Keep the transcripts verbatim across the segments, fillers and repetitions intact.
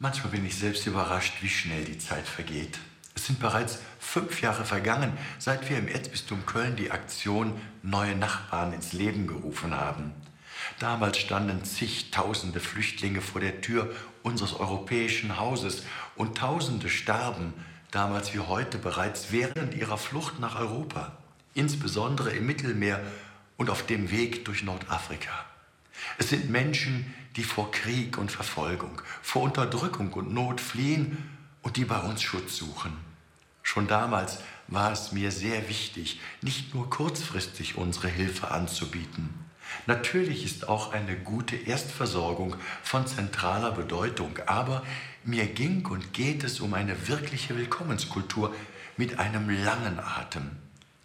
Manchmal bin ich selbst überrascht, wie schnell die Zeit vergeht. Es sind bereits fünf Jahre vergangen, seit wir im Erzbistum Köln die Aktion Neue Nachbarn ins Leben gerufen haben. Damals standen zigtausende Flüchtlinge vor der Tür unseres europäischen Hauses und Tausende starben, damals wie heute bereits, während ihrer Flucht nach Europa, insbesondere im Mittelmeer und auf dem Weg durch Nordafrika. Es sind Menschen, die vor Krieg und Verfolgung, vor Unterdrückung und Not fliehen und die bei uns Schutz suchen. Schon damals war es mir sehr wichtig, nicht nur kurzfristig unsere Hilfe anzubieten. Natürlich ist auch eine gute Erstversorgung von zentraler Bedeutung, aber mir ging und geht es um eine wirkliche Willkommenskultur mit einem langen Atem.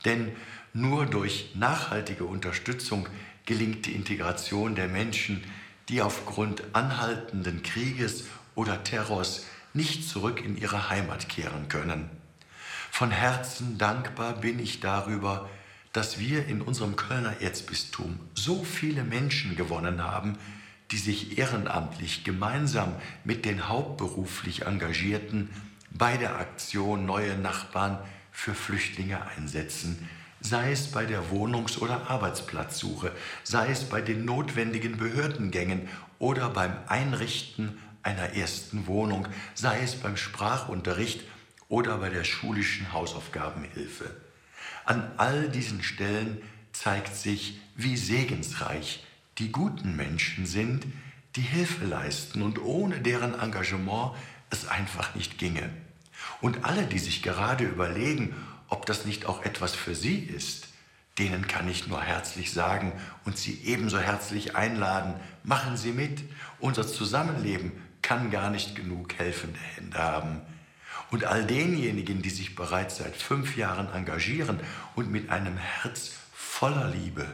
Denn nur durch nachhaltige Unterstützung gelingt die Integration der Menschen, die aufgrund anhaltenden Krieges oder Terrors nicht zurück in ihre Heimat kehren können. Von Herzen dankbar bin ich darüber, dass wir in unserem Kölner Erzbistum so viele Menschen gewonnen haben, die sich ehrenamtlich gemeinsam mit den hauptberuflich Engagierten bei der Aktion Neue Nachbarn für Flüchtlinge einsetzen, sei es bei der Wohnungs- oder Arbeitsplatzsuche, sei es bei den notwendigen Behördengängen oder beim Einrichten einer ersten Wohnung, sei es beim Sprachunterricht oder bei der schulischen Hausaufgabenhilfe. An all diesen Stellen zeigt sich, wie segensreich die guten Menschen sind, die Hilfe leisten und ohne deren Engagement es einfach nicht ginge. Und alle, die sich gerade überlegen, ob das nicht auch etwas für sie ist, denen kann ich nur herzlich sagen und sie ebenso herzlich einladen, machen Sie mit. Unser Zusammenleben kann gar nicht genug helfende Hände haben. Und all denjenigen, die sich bereits seit fünf Jahren engagieren und mit einem Herz voller Liebe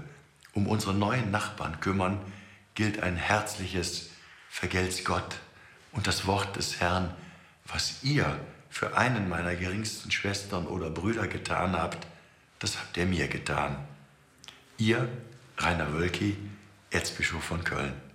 um unsere neuen Nachbarn kümmern, gilt ein herzliches Vergelt's Gott und das Wort des Herrn, was ihr für einen meiner geringsten Schwestern oder Brüder getan habt, das habt ihr mir getan. Ihr, Rainer Woelki, Erzbischof von Köln.